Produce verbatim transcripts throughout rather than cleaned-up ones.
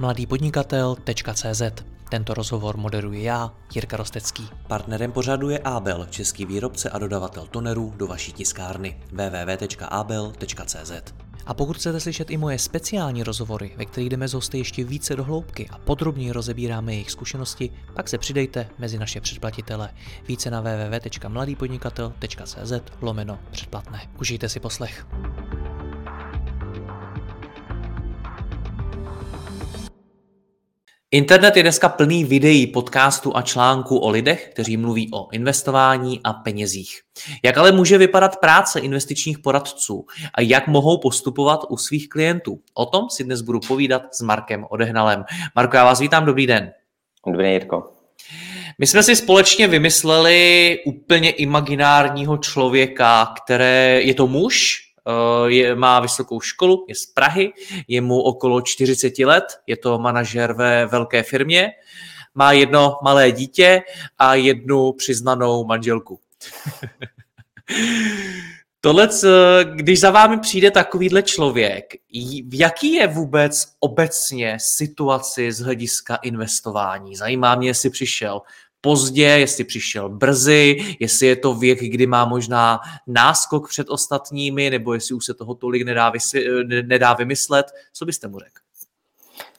mladý podnikatel tečka cé zet. Tento rozhovor moderuji já, Jiří Rostecký. Partnerem pořadu je Abel, český výrobce a dodavatel tonerů do vaší tiskárny. w w w tečka abel tečka cé zet. A pokud chcete slyšet i moje speciální rozhovory, ve kterých jdeme s hosty ještě více do hloubky a podrobněji rozebíráme jejich zkušenosti, pak se přidejte mezi naše předplatitele. Více na w w w tečka mladý podnikatel tečka cé zet lomeno předplatné. Užijte si poslech. Internet je dneska plný videí, podcastů a článků o lidech, kteří mluví o investování a penězích. Jak ale může vypadat práce investičních poradců a jak mohou postupovat u svých klientů? O tom si dnes budu povídat s Markem Odehnalem. Marko, já vás vítám, dobrý den. Dobrý den, Jirko. My jsme si společně vymysleli úplně imaginárního člověka, které je to muž, Je, má vysokou školu, je z Prahy, je mu okolo čtyřicet let, je to manažer ve velké firmě, má jedno malé dítě a jednu přiznanou manželku. Tohle, když za vámi přijde takovýhle člověk, jaký je vůbec obecně situaci z hlediska investování? Zajímá mě, jestli přišel pozdě, jestli přišel brzy, jestli je to věk, kdy má možná náskok před ostatními, nebo jestli už se toho tolik nedá, vysvě- nedá vymyslet. Co byste mu řekl?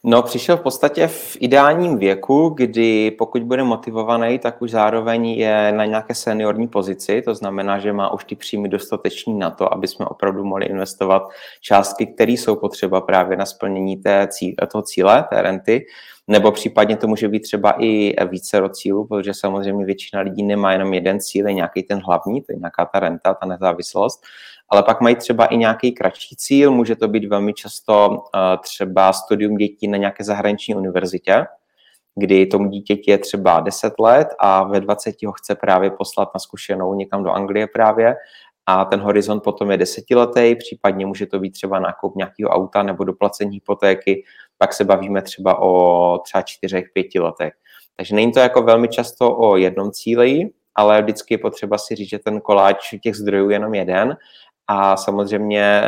No, přišel v podstatě v ideálním věku, kdy pokud bude motivovaný, tak už zároveň je na nějaké seniorní pozici, to znamená, že má už ty příjmy dostatečný na to, aby jsme opravdu mohli investovat částky, které jsou potřeba právě na splnění té cíle, toho cíle, té renty, nebo případně to může být třeba i vícero cílů, protože samozřejmě většina lidí nemá jenom jeden cíl, je nějaký ten hlavní, to je nějaká ta renta, ta nezávislost, ale pak mají třeba i nějaký kratší cíl, může to být velmi často třeba studium dětí na nějaké zahraniční univerzitě, kdy tomu dítěti je třeba deset let a ve dvaceti ho chce právě poslat na zkušenou někam do Anglie právě a ten horizont potom je desetiletý, případně může to být třeba nákup nějakého auta nebo doplacení hypotéky, pak se bavíme třeba o třeba čtyřech, pěti letech. Takže není to jako velmi často o jednom cíli, ale vždycky je potřeba si říct, že ten koláč těch zdrojů je jenom jeden. A samozřejmě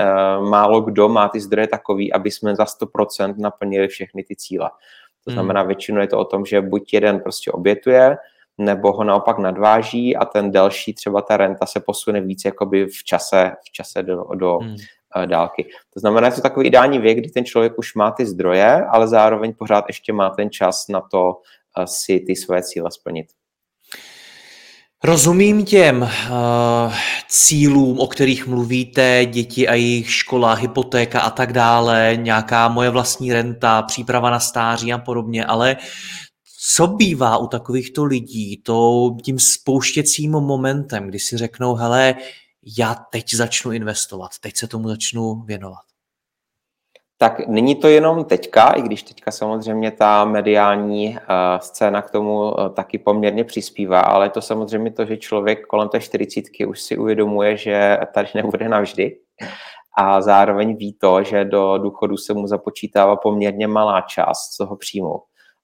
málo kdo má ty zdroje takový, aby jsme za sto procent naplnili všechny ty cíle. To znamená, většinou je to o tom, že buď jeden prostě obětuje, nebo ho naopak nadváží a ten další, třeba ta renta se posune víc jakoby v čase, v čase do, do hmm. dálky. To znamená, je to takový ideální věk, kdy ten člověk už má ty zdroje, ale zároveň pořád ještě má ten čas na to si ty své cíle splnit. Rozumím těm uh, cílům, o kterých mluvíte, děti a jejich škola, hypotéka a tak dále, nějaká moje vlastní renta, příprava na stáří a podobně, ale co bývá u takovýchto lidí tou, tím spouštěcím momentem, kdy si řeknou, hele, já teď začnu investovat, teď se tomu začnu věnovat? Tak není to jenom teďka, i když teďka samozřejmě ta mediální scéna k tomu taky poměrně přispívá, ale to samozřejmě to, že člověk kolem té čtyřicítky už si uvědomuje, že tady nebude navždy a zároveň ví to, že do důchodu se mu započítává poměrně malá část toho příjmu.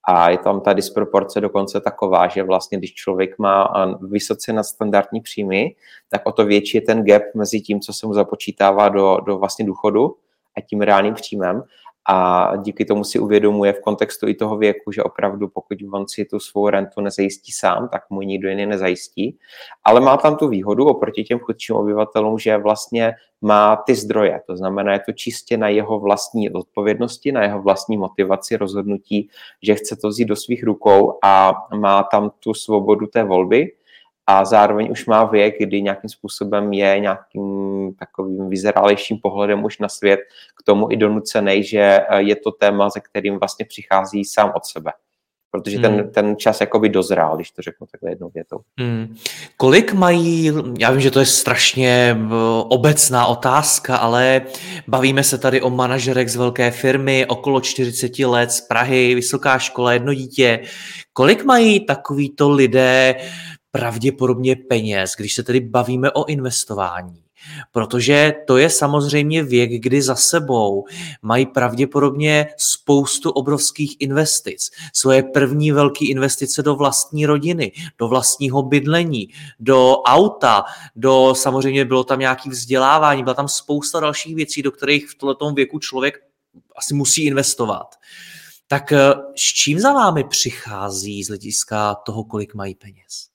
A je tam ta disproporce dokonce taková, že vlastně, když člověk má vysoce nadstandardní příjmy, tak o to větší je ten gap mezi tím, co se mu započítává do, do vlastně důchodu a tím reálným příjmem. A díky tomu si uvědomuje v kontextu i toho věku, že opravdu pokud on si tu svou rentu nezajistí sám, tak mu nikdo jiný nezajistí. Ale má tam tu výhodu oproti těm chudším obyvatelům, že vlastně má ty zdroje. To znamená, je to čistě na jeho vlastní odpovědnosti, na jeho vlastní motivaci, rozhodnutí, že chce to vzít do svých rukou a má tam tu svobodu té volby. A zároveň už má věk, kdy nějakým způsobem je nějakým takovým vyzrálejším pohledem už na svět, k tomu i donucený, že je to téma, ze kterým vlastně přichází sám od sebe. Protože ten, hmm. ten čas jakoby dozrál, když to řeknu takhle jednou větou. Hmm. Kolik mají, já vím, že to je strašně obecná otázka, ale bavíme se tady o manažerech z velké firmy, okolo čtyřicet let, z Prahy, vysoká škola, jedno dítě. Kolik mají takovýto lidé pravděpodobně peněz, když se tedy bavíme o investování? Protože to je samozřejmě věk, kdy za sebou mají pravděpodobně spoustu obrovských investic. Svoje první velké investice do vlastní rodiny, do vlastního bydlení, do auta, do samozřejmě bylo tam nějaké vzdělávání, byla tam spousta dalších věcí, do kterých v tomto věku člověk asi musí investovat. Tak s čím za vámi přichází z hlediska toho, kolik mají peněz?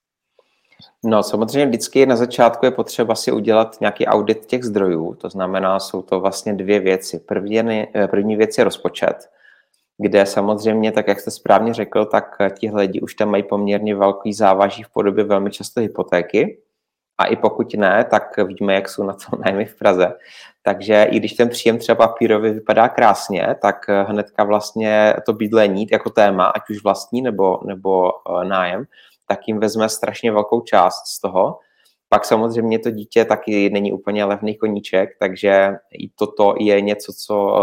No samozřejmě vždycky na začátku je potřeba si udělat nějaký audit těch zdrojů, to znamená, jsou to vlastně dvě věci. První, první věc je rozpočet, kde samozřejmě, tak jak jste správně řekl, tak tihle lidi už tam mají poměrně velký závaží v podobě velmi často hypotéky. A i pokud ne, tak víme, jak jsou na to nájmy v Praze. Takže i když ten příjem třeba papírově vypadá krásně, tak hnedka vlastně to bydlení jako téma, ať už vlastní nebo, nebo nájem, tak jim vezme strašně velkou část z toho. Pak samozřejmě to dítě taky není úplně levný koníček, takže i toto je něco, co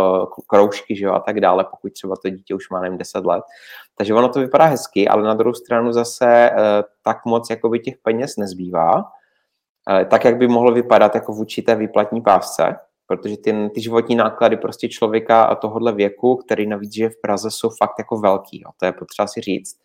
kroužky, že jo, a tak dále, pokud třeba to dítě už má nevím deset let. Takže ono to vypadá hezky, ale na druhou stranu zase tak moc jakoby těch peněz nezbývá, tak, jak by mohlo vypadat jako v určité výplatní pásce, protože ty, ty životní náklady prostě člověka tohohle věku, který navíc žije v Praze, jsou fakt jako velký, jo, to je potřeba si říct.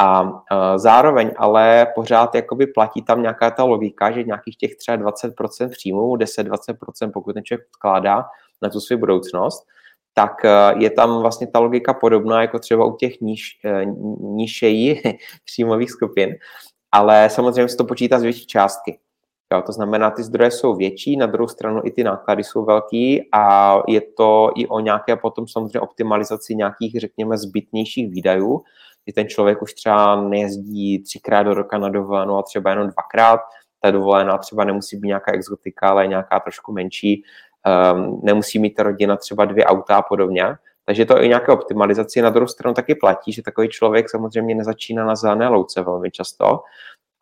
A e, zároveň ale pořád jakoby platí tam nějaká ta logika, že nějakých těch třeba dvacet procent příjmů, deset až dvacet procent, pokud ten člověk odkládá na tu svou budoucnost, tak e, je tam vlastně ta logika podobná jako třeba u těch níž, e, nížší příjmových skupin, ale samozřejmě se to počítá z větší částky. Jo, to znamená, ty zdroje jsou větší, na druhou stranu i ty náklady jsou velký a je to i o nějaké potom samozřejmě optimalizaci nějakých, řekněme, zbytnějších výdajů, kdy ten člověk už třeba nejezdí třikrát do roka na dovolenou a třeba jenom dvakrát, ta dovolená třeba nemusí být nějaká exotika, ale nějaká trošku menší, um, nemusí mít ta rodina třeba dvě auta a podobně, takže to i nějaké optimalizaci. Na druhou stranu taky platí, že takový člověk samozřejmě nezačíná na zelené louce velmi často.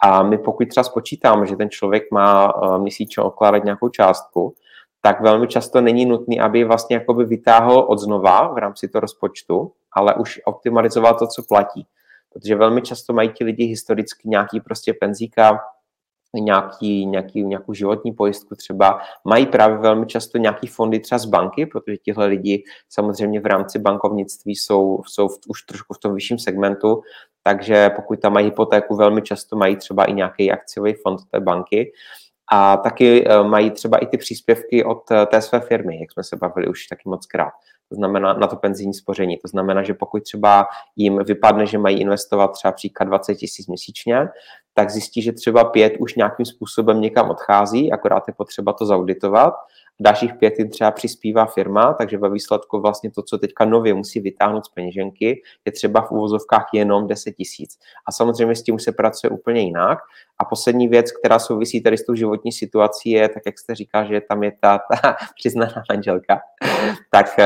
A my pokud třeba spočítáme, že ten člověk má měsíčně odkládat nějakou částku, tak velmi často není nutný, aby vlastně jakoby vytáhl od znova v rámci toho rozpočtu, ale už optimalizoval to, co platí. Protože velmi často mají ti lidi historicky nějaký prostě penzíka, nějaký, nějaký, nějakou životní pojistku třeba. Mají právě velmi často nějaký fondy třeba z banky, protože tihle lidi samozřejmě v rámci bankovnictví jsou, jsou v, už trošku v tom vyšším segmentu, takže pokud tam mají hypotéku, velmi často mají třeba i nějaký akciový fond té banky a taky mají třeba i ty příspěvky od té své firmy, jak jsme se bavili už taky moc krát. To znamená na to penzijní spoření. To znamená, že pokud třeba jim vypadne, že mají investovat třeba příklad dvacet tisíc měsíčně, tak zjistí, že třeba pět už nějakým způsobem někam odchází, akorát je potřeba to zauditovat. Dalších pět jim třeba přispívá firma, takže ve výsledku vlastně to, co teďka nově musí vytáhnout z peněženky, je třeba v uvozovkách jenom deset tisíc. A samozřejmě s tím už se pracuje úplně jinak. A poslední věc, která souvisí tady s tou životní situací, je, tak jak jste říkal, že tam je ta, ta přiznaná manželka. Tak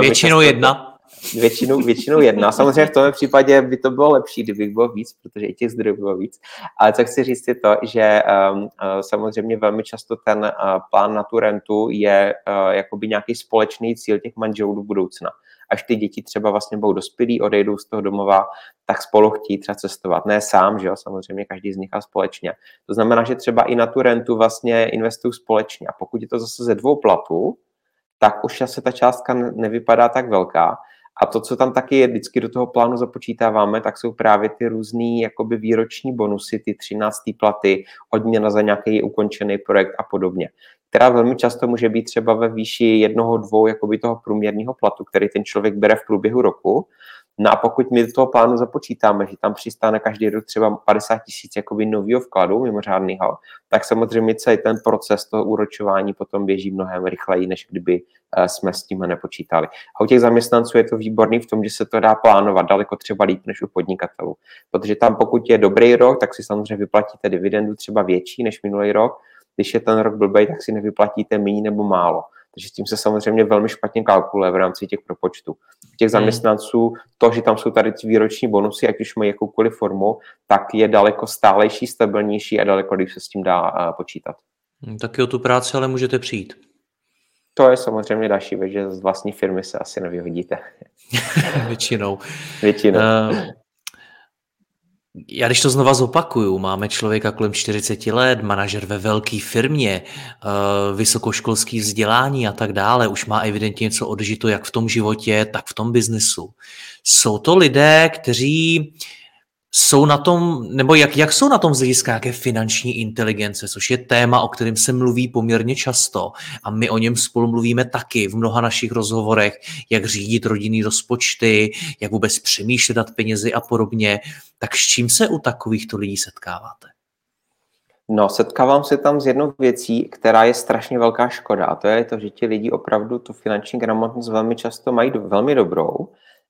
většinou často, jedna. Většinou, většinou jedna. Samozřejmě v tom případě by to bylo lepší, kdyby bylo víc, protože i těch zdrojů bylo víc. Ale co chci říct je to, že um, samozřejmě velmi často ten uh, plán na tu rentu je uh, jakoby nějaký společný cíl těch manželů do budoucna. Až ty děti třeba vlastně budou dospělí, odejdou z toho domova, tak spolu chtějí třeba cestovat. Ne sám, že jo, samozřejmě každý z nich a společně. To znamená, že třeba i na tu rentu vlastně investují společně. A pokud je to zase ze dvou platů, tak už se ta částka nevypadá tak velká. A to, co tam taky je, vždycky do toho plánu započítáváme, tak jsou právě ty různý jakoby výroční bonusy, ty třináctý platy, odměna za nějaký ukončený projekt a podobně, která velmi často může být třeba ve výši jednoho, dvou jakoby toho průměrného platu, který ten člověk bere v průběhu roku. No a pokud my do toho plánu započítáme, že tam přistáne každý rok třeba padesát tisíc jakoby novýho vkladu mimořádného, tak samozřejmě celý ten proces toho úročování potom běží mnohem rychleji, než kdyby jsme s tím nepočítali. A u těch zaměstnanců je to výborný v tom, že se to dá plánovat daleko třeba líp než u podnikatelů. Protože tam pokud je dobrý rok, tak si samozřejmě vyplatíte dividendu třeba větší než minulý rok. Když je ten rok blbej, tak si nevyplatíte méně nebo málo. Takže s tím se samozřejmě velmi špatně kalkuluje v rámci těch propočtů. Těch zaměstnanců, to, že tam jsou tady výroční bonusy, ať už mají jakoukoliv formu, tak je daleko stálejší, stabilnější a daleko líp se s tím dá počítat. Taky o tu práci ale můžete přijít. To je samozřejmě další věc, že z vlastní firmy se asi nevyhodíte. Většinou. Většinou. Uh... Já když to znova zopakuju, máme člověka kolem čtyřicet let, manažer ve velké firmě, vysokoškolský vzdělání a tak dále, už má evidentně něco odžito jak v tom životě, tak v tom biznesu. Jsou to lidé, kteří jsou na tom, nebo jak, jak jsou na tom z hlediska nějaké finanční inteligence, což je téma, o kterém se mluví poměrně často a my o něm spolu mluvíme taky v mnoha našich rozhovorech, jak řídit rodinný rozpočty, jak vůbec přemýšlet nad penězi a podobně. Tak s čím se u takovýchto lidí setkáváte? No, setkávám se tam s jednou věcí, která je strašně velká škoda, a to je to, že ti lidi opravdu tu finanční gramotnost velmi často mají velmi dobrou.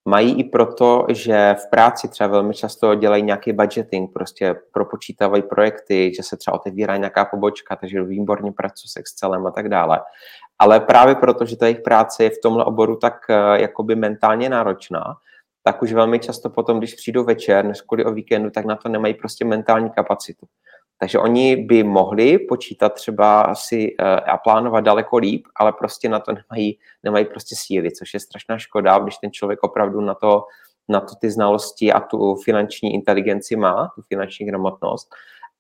Mají i proto, že v práci třeba velmi často dělají nějaký budgeting, prostě propočítávají projekty, že se třeba otevírá nějaká pobočka, takže výborně pracují s Excelem a tak dále. Ale právě proto, že ta jejich práce je v tomhle oboru tak jakoby mentálně náročná, tak už velmi často potom, když přijdou večer, než kvůli o víkendu, tak na to nemají prostě mentální kapacitu. Takže oni by mohli počítat třeba si a plánovat daleko líp, ale prostě na to nemají, nemají prostě síly, což je strašná škoda, když ten člověk opravdu na to, na to ty znalosti a tu finanční inteligenci má, tu finanční gramotnost,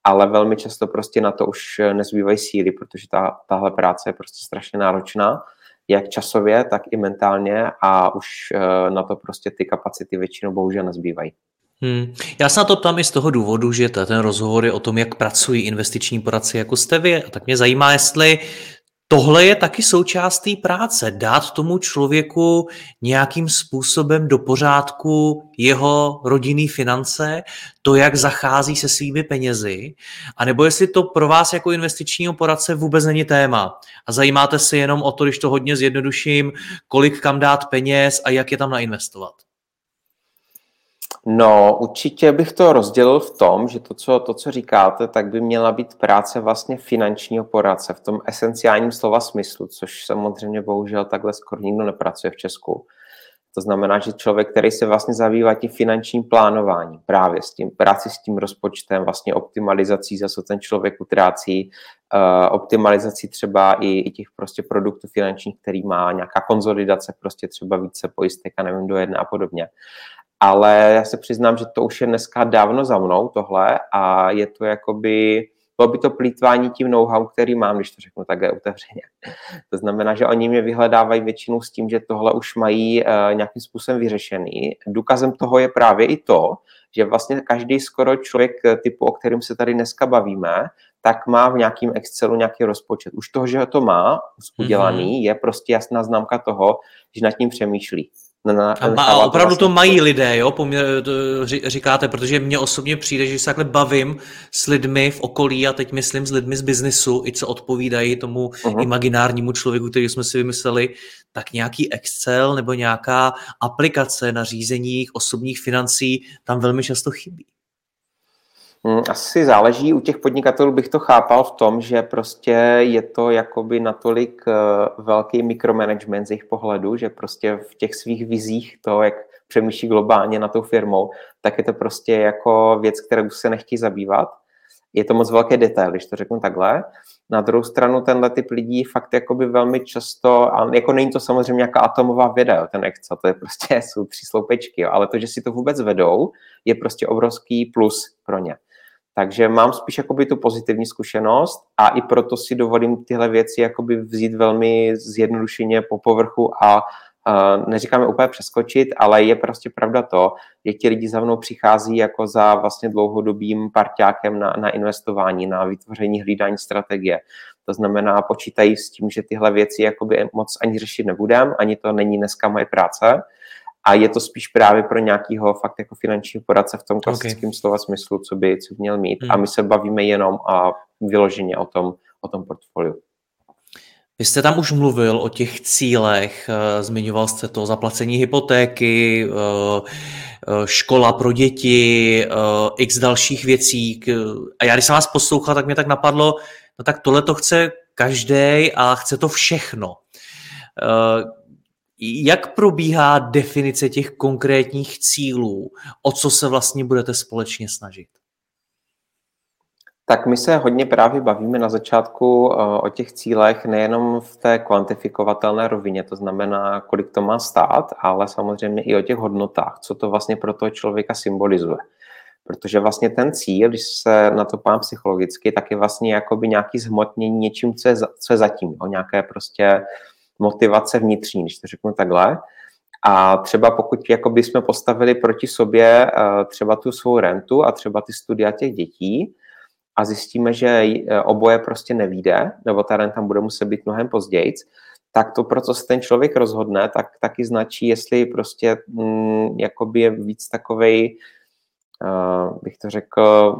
ale velmi často prostě na to už nezbývají síly, protože ta, tahle práce je prostě strašně náročná, jak časově, tak i mentálně, a už na to prostě ty kapacity většinou bohužel nezbývají. Hmm. Já se na to ptám i z toho důvodu, že ten rozhovor je o tom, jak pracují investiční poradci jako jste vy, a tak mě zajímá, jestli tohle je taky součást té práce, dát tomu člověku nějakým způsobem do pořádku jeho rodinný finance, to, jak zachází se svými penězi, anebo jestli to pro vás jako investičního poradce vůbec není téma a zajímáte se jenom o to, když to hodně zjednoduším, kolik kam dát peněz a jak je tam nainvestovat. No, určitě bych to rozdělil v tom, že to co, to, co říkáte, tak by měla být práce vlastně finančního poradce v tom esenciálním slova smyslu, což samozřejmě bohužel takhle skoro nikdo nepracuje v Česku. To znamená, že člověk, který se vlastně zabývá tím finančním plánováním, právě s tím, práci s tím rozpočtem, vlastně optimalizací, zase ten člověk utrácí, uh, optimalizací třeba i, i těch prostě produktů finančních, který má nějaká konzolidace, prostě třeba více pojistek a nevím, do jedné a podobně. Ale já se přiznám, že to už je dneska dávno za mnou tohle a je to jakoby, bylo by to plýtvání tím know-how, který mám, když to řeknu takhle otevřeně. To znamená, že oni mě vyhledávají většinou s tím, že tohle už mají uh, nějakým způsobem vyřešený. Důkazem toho je právě i to, že vlastně každý skoro člověk typu, o kterém se tady dneska bavíme, tak má v nějakém Excelu nějaký rozpočet. Už toho, že to má udělaný, je prostě jasná známka toho, že nad tím přemýšlí. Na, a, má, a opravdu vlastně to mají lidé, jo, poměr, říkáte, protože mně osobně přijde, že se takhle bavím s lidmi v okolí a teď myslím s lidmi z biznisu, i co odpovídají tomu uh-huh. imaginárnímu člověku, který jsme si vymysleli, tak nějaký Excel nebo nějaká aplikace na řízení jejich osobních financí tam velmi často chybí. Asi záleží, u těch podnikatelů bych to chápal v tom, že prostě je to jakoby natolik velký mikromanagement z jejich pohledu, že prostě v těch svých vizích to, jak přemýšlí globálně na tou firmou, tak je to prostě jako věc, kterou se nechtějí zabývat. Je to moc velký detail, když to řeknu takhle. Na druhou stranu tenhle typ lidí fakt jakoby velmi často, a jako není to samozřejmě nějaká atomová věda, jo, ten Excel, to je prostě, jsou tři sloupečky, jo, ale to, že si to vůbec vedou, je prostě obrovský plus pro ně. Takže mám spíš jakoby tu pozitivní zkušenost a i proto si dovolím tyhle věci jakoby vzít velmi zjednodušeně po povrchu a uh, neříkáme úplně přeskočit, ale je prostě pravda to, že ti lidi za mnou přichází jako za vlastně dlouhodobým parťákem na, na investování, na vytvoření hlídání strategie. To znamená, počítají s tím, že tyhle věci jakoby moc ani řešit nebudem, ani to není dneska moje práce. A je to spíš právě pro nějakého fakt jako finančního poradce v tom klasickém okay. slova smyslu, co by, co by měl mít. Hmm. A my se bavíme jenom a vyloženě o tom, o tom portfoliu. Vy jste tam už mluvil o těch cílech, zmiňoval jste to zaplacení hypotéky, škola pro děti, x dalších věcí. A já když jsem vás poslouchal, tak mě tak napadlo, no tak tohle to chce každý a chce to všechno. Jak probíhá definice těch konkrétních cílů? O co se vlastně budete společně snažit? Tak my se hodně právě bavíme na začátku o těch cílech nejenom v té kvantifikovatelné rovině, to znamená, kolik to má stát, ale samozřejmě i o těch hodnotách, co to vlastně pro toho člověka symbolizuje. Protože vlastně ten cíl, když se na to pám psychologicky, tak je vlastně jakoby nějaký zhmotnění něčím, co je, za, co je zatím, o nějaké prostě motivace vnitřní, když to řeknu takhle. A třeba pokud jakoby jsme postavili proti sobě třeba tu svou rentu a třeba ty studia těch dětí a zjistíme, že oboje prostě nevyjde, nebo ta renta bude muset být mnohem později, tak to, pro co se ten člověk rozhodne, tak taky značí, jestli prostě mm, jakoby je víc takovej, uh, bych to řekl,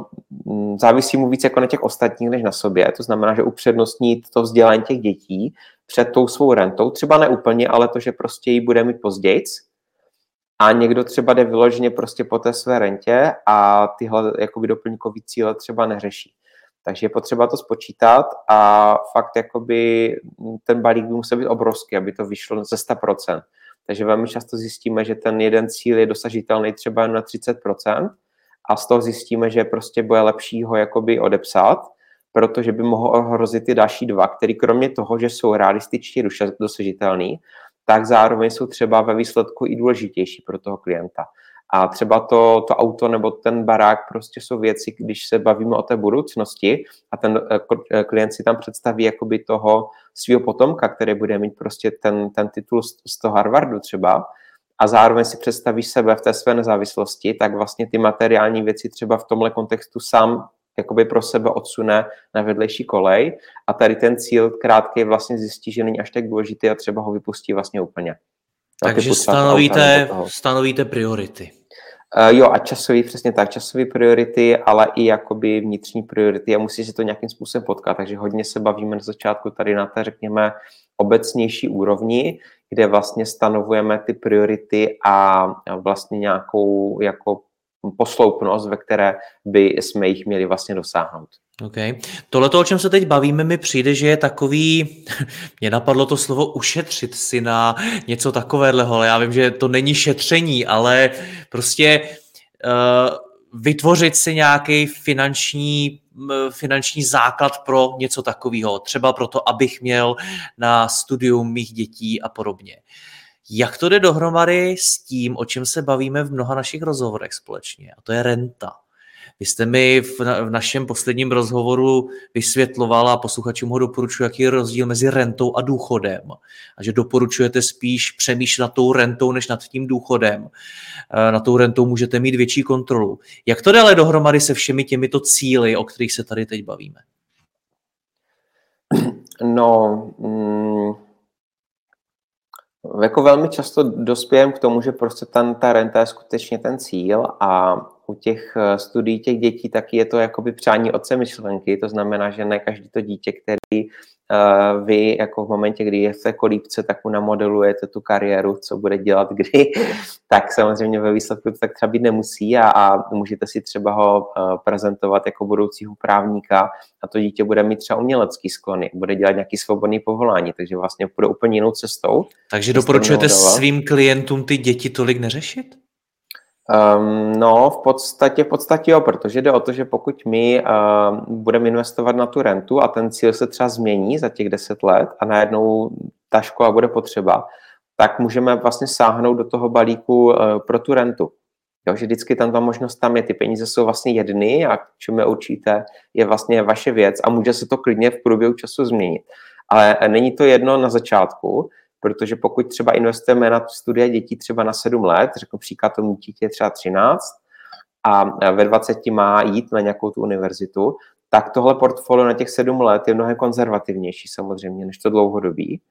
mm, závisí mu víc jako na těch ostatních než na sobě. To znamená, že upřednostní to vzdělání těch dětí před tou svou rentou, třeba ne úplně, ale to, že prostě ji bude mít později. A někdo třeba jde vyloženě prostě po té své rentě a tyhle jakoby doplňkový cíle třeba neřeší. Takže je potřeba to spočítat a fakt jakoby ten balík by musel být obrovský, aby to vyšlo ze sto procent. Takže velmi často zjistíme, že ten jeden cíl je dosažitelný třeba na třicet procent a z toho zjistíme, že prostě bude lepší ho jakoby odepsat, protože by mohlo ohrozit ty další dva, které kromě toho, že jsou realističtí dosažitelný, tak zároveň jsou třeba ve výsledku i důležitější pro toho klienta. A třeba to, to auto nebo ten barák prostě jsou věci, když se bavíme o té budoucnosti a ten klient si tam představí jakoby toho svého potomka, který bude mít prostě ten, ten titul z, z toho Harvardu třeba a zároveň si představí sebe v té své nezávislosti, tak vlastně ty materiální věci třeba v tomhle kontextu sám jakoby pro sebe odsune na vedlejší kolej a tady ten cíl krátkej vlastně zjistí, že není až tak důležitý a třeba ho vypustí vlastně úplně. Takže stanovíte, stanovíte priority. Uh, jo, a časový, přesně tak, časové priority, ale i jakoby vnitřní priority a musí se to nějakým způsobem potkat, takže hodně se bavíme na začátku tady na té, řekněme, obecnější úrovni, kde vlastně stanovujeme ty priority a vlastně nějakou jako posloupnost, ve které by jsme jich měli vlastně dosáhnout. Okay. Tohle, o čem se teď bavíme, mi přijde, že je takový, mě napadlo to slovo ušetřit si na něco takového, ale já vím, že to není šetření, ale prostě uh, vytvořit si nějaký finanční, finanční základ pro něco takového, třeba proto, abych měl na studium mých dětí a podobně. Jak to jde dohromady s tím, o čem se bavíme v mnoha našich rozhovorech společně, a to je renta. Vy jste mi v, na, v našem posledním rozhovoru vysvětloval a posluchačům ho doporučuji, jaký je rozdíl mezi rentou a důchodem. A že doporučujete spíš přemýšlet nad tou rentou, než nad tím důchodem. Na tou rentou můžete mít větší kontrolu. Jak to jde ale dohromady se všemi těmito cíli, o kterých se tady teď bavíme? No... Mm... Jako velmi často dospějeme k tomu, že prostě ten, ta renta je skutečně ten cíl a u těch studií těch dětí taky je to jakoby přání otce myšlenky, to znamená, že ne každý to dítě, který uh, vy jako v momentě, kdy je v té kolíbce, tak mu namodelujete tu kariéru, co bude dělat kdy, tak samozřejmě ve výsledku to tak třeba být nemusí a, a můžete si třeba ho uh, prezentovat jako budoucího právníka a to dítě bude mít třeba umělecký sklony, bude dělat nějaký svobodný povolání, takže vlastně půjde úplně jinou cestou. Takže doporučujete svým klientům ty děti tolik neřešit? Um, no, v podstatě, v podstatě jo, protože jde o to, že pokud my uh, budeme investovat na tu rentu a ten cíl se třeba změní za těch deset let a najednou ta škola bude potřeba, tak můžeme vlastně sáhnout do toho balíku uh, pro tu rentu. Jo, že vždycky tam ta možnost tam je, ty peníze jsou vlastně jedny a čím je učíte, je vlastně vaše věc a může se to klidně v průběhu času změnit. Ale není to jedno na začátku, protože pokud třeba investujeme na studia dětí třeba na sedm let, řeknu příklad tomu dítě je třeba třináct a ve dvaceti má jít na nějakou tu univerzitu, tak tohle portfolio na těch sedm let je mnohem konzervativnější samozřejmě než to dlouhodobí.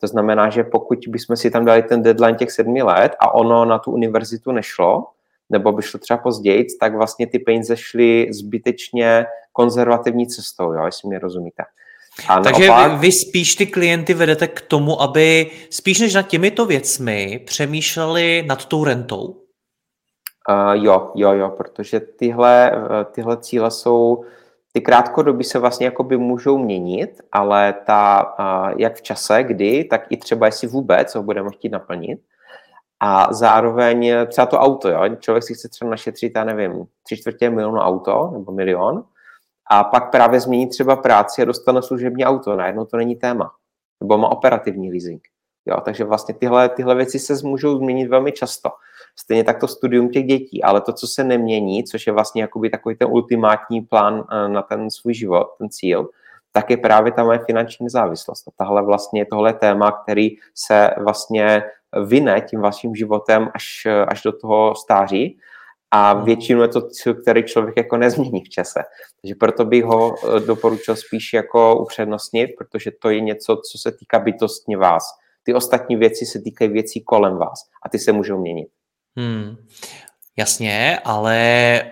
To znamená, že pokud bychom si tam dali ten deadline těch sedmi let a ono na tu univerzitu nešlo, nebo by šlo třeba později, tak vlastně ty peníze šly zbytečně konzervativní cestou, jo, jestli mě rozumíte. A takže vy, vy spíš ty klienty vedete k tomu, aby spíš než nad těmito věcmi přemýšleli nad tou rentou? Uh, jo, jo, jo, protože tyhle, tyhle cíle jsou, ty krátkodobí se vlastně jakoby můžou měnit, ale ta, uh, jak v čase, kdy, tak i třeba jestli vůbec ho budeme chtít naplnit. A zároveň třeba to auto, jo, člověk si chce třeba našetřit, já nevím, tři čtvrtě milionu auto nebo milion, a pak právě změní třeba práci a dostane služební auto. Najednou to není téma. Nebo má operativní leasing. Jo, takže vlastně tyhle, tyhle věci se můžou změnit velmi často. Stejně tak to studium těch dětí. Ale to, co se nemění, což je vlastně jakoby takový ten ultimátní plán na ten svůj život, ten cíl, tak je právě ta moje finanční nezávislost. A tahle vlastně tohle téma, který se vlastně vyne tím vaším životem až, až do toho stáří. A většinou je to cíl, který člověk jako nezmění v čase. Takže proto bych ho doporučil spíš jako upřednostnit, protože to je něco, co se týká bytostně vás. Ty ostatní věci se týkají věcí kolem vás a ty se můžou měnit. Hmm. Jasně, ale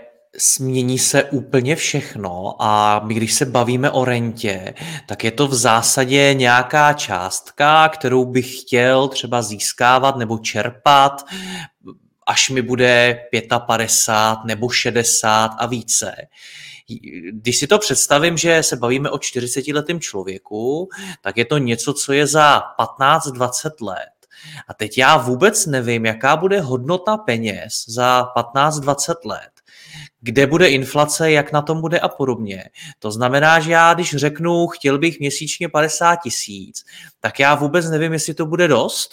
změní se úplně všechno a my, když se bavíme o rentě, tak je to v zásadě nějaká částka, kterou bych chtěl třeba získávat nebo čerpat, až mi bude padesát pět nebo šedesát a více. Když si to představím, že se bavíme o čtyřicetiletém člověku, tak je to něco, co je za patnáct dvacet let. A teď já vůbec nevím, jaká bude hodnota peněz za patnáct dvacet let, kde bude inflace, jak na tom bude a podobně. To znamená, že já, když řeknu, chtěl bych měsíčně padesát tisíc, tak já vůbec nevím, jestli to bude dost,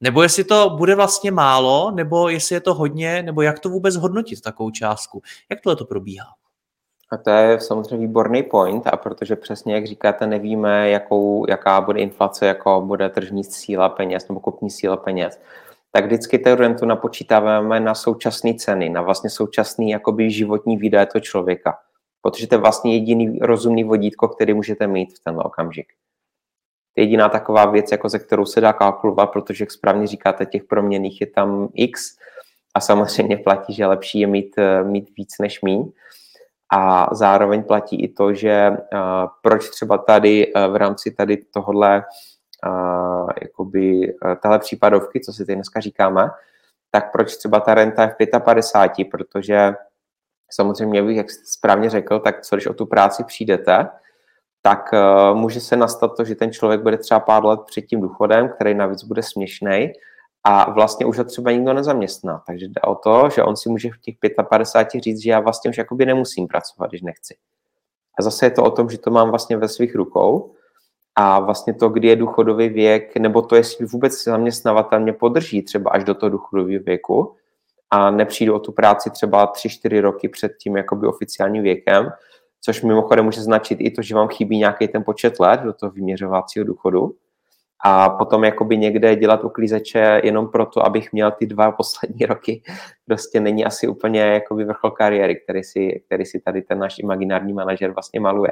nebo jestli to bude vlastně málo, nebo jestli je to hodně, nebo jak to vůbec hodnotit takovou částku. Jak tohle to probíhá? A to je samozřejmě výborný point, a protože přesně, jak říkáte, nevíme, jakou, jaká bude inflace, jaká bude tržní síla peněz nebo kupní síla peněz, tak vždycky tu rentu napočítáváme na současné ceny, na vlastně současný jakoby životní výdaje toho člověka. Protože to je vlastně jediný rozumný vodítko, který můžete mít v tenhle okamžik. To je jediná taková věc, jako ze kterou se dá kalkulovat, protože, jak správně říkáte, těch proměnných je tam x a samozřejmě platí, že lepší je mít, mít víc než míň. A zároveň platí i to, že uh, proč třeba tady uh, v rámci tady tohohle, uh, jakoby, uh, tahle případovky, co si teď dneska říkáme, tak proč třeba ta renta je v padesát pět, protože samozřejmě, jak jste správně řekl, tak co když o tu práci přijdete, tak uh, může se nastat to, že ten člověk bude třeba pár let před tím důchodem, který navíc bude směšnej, a vlastně už ho třeba nikdo nezaměstná. Takže jde o to, že on si může v těch padesát pět říct, že já vlastně už jakoby nemusím pracovat, když nechci. A zase je to o tom, že to mám vlastně ve svých rukou a vlastně to, kdy je důchodový věk, nebo to, jestli vůbec zaměstnavatel mě podrží třeba až do toho důchodového věku a nepřijdu o tu práci třeba tři čtyři roky před tím jakoby oficiálním věkem, což mimochodem může značit i to, že vám chybí nějaký ten počet let do toho vyměřovacího důchodu. A potom jakoby někde dělat uklízeče jenom proto, abych měl ty dva poslední roky, prostě není asi úplně jakoby vrchol kariéry, který si, který si tady ten náš imaginární manažer vlastně maluje.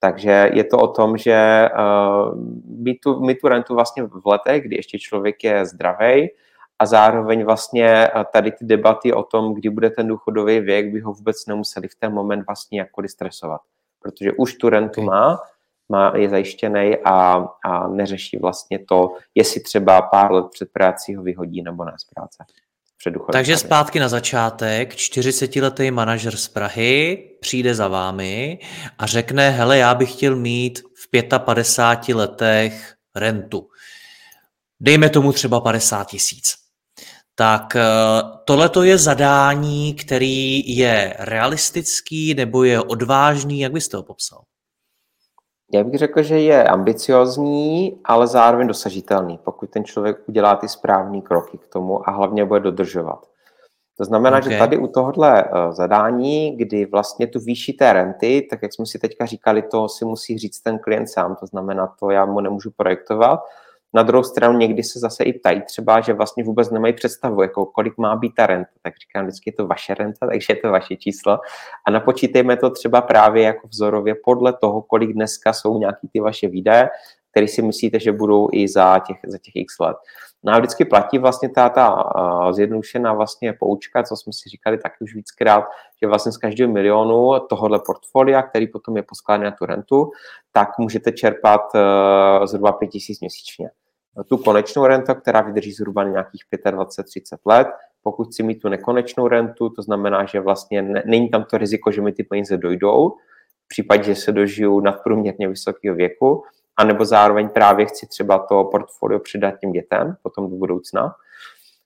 Takže je to o tom, že uh, my, tu, my tu rentu vlastně v letech, kdy ještě člověk je zdravý, a zároveň vlastně tady ty debaty o tom, kdy bude ten důchodový věk, by ho vůbec nemuseli v ten moment vlastně jakkoliv stresovat. Protože už tu rentu má, Má, je zajištěnej a, a neřeší vlastně to, jestli třeba pár let před práci ho vyhodí nebo ne z práce. Takže zpátky na začátek, čtyřicetiletý manažer z Prahy přijde za vámi a řekne, hele, já bych chtěl mít v padesát pěti letech rentu. Dejme tomu třeba padesát tisíc. Tak tohleto je zadání, který je realistický nebo je odvážný, jak byste ho popsal? Já bych řekl, že je ambiciózní, ale zároveň dosažitelný, pokud ten člověk udělá ty správné kroky k tomu a hlavně bude dodržovat. To znamená, okay. že tady u tohohle zadání, kdy vlastně tu výši té renty, tak jak jsme si teďka říkali, to si musí říct ten klient sám, to znamená, to já mu nemůžu projektovat. Na druhou stranu někdy se zase i ptají třeba, že vlastně vůbec nemají představu, jako kolik má být ta renta. Tak říkám, vždycky je to vaše renta, takže je to vaše číslo. A napočítejme to třeba právě jako vzorově podle toho, kolik dneska jsou nějaký ty vaše výdaje, které si myslíte, že budou i za těch, za těch x let. No a vždycky platí vlastně ta, ta uh, zjednodušená vlastně poučka, co jsme si říkali taky už víckrát, že vlastně z každého milionu tohohle portfolia, který potom je poskládaný na tu rentu, tak můžete čerpat uh, zhruba pět tisíc měsíčně. Tu konečnou rentu, která vydrží zhruba nějakých dvacet pět třicet let, pokud si mít tu nekonečnou rentu, to znamená, že vlastně ne, není tam to riziko, že mi ty peníze dojdou, v případě, že se dožiju nadprůměrně vysokého věku, anebo zároveň právě chci třeba to portfolio předat těm dětem, potom do budoucna,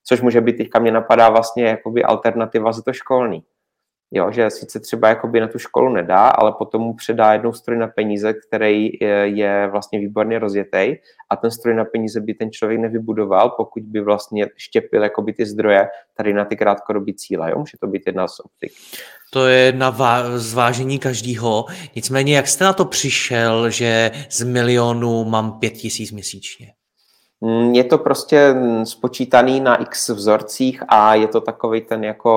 což může být, teďka mě napadá vlastně jakoby alternativa za to školní. Jo, že sice třeba jakoby na tu školu nedá, ale potom mu předá jednou stroj na peníze, který je vlastně výborně rozjetej a ten stroj na peníze by ten člověk nevybudoval, pokud by vlastně štěpil jakoby ty zdroje tady na ty krátkodobý cíle. Jo? Může to být jedna z optik. to je na vá- zvážení každýho. Nicméně, jak jste na to přišel, že z milionu mám pět tisíc měsíčně? Je to prostě spočítaný na x vzorcích a je to takový ten jako,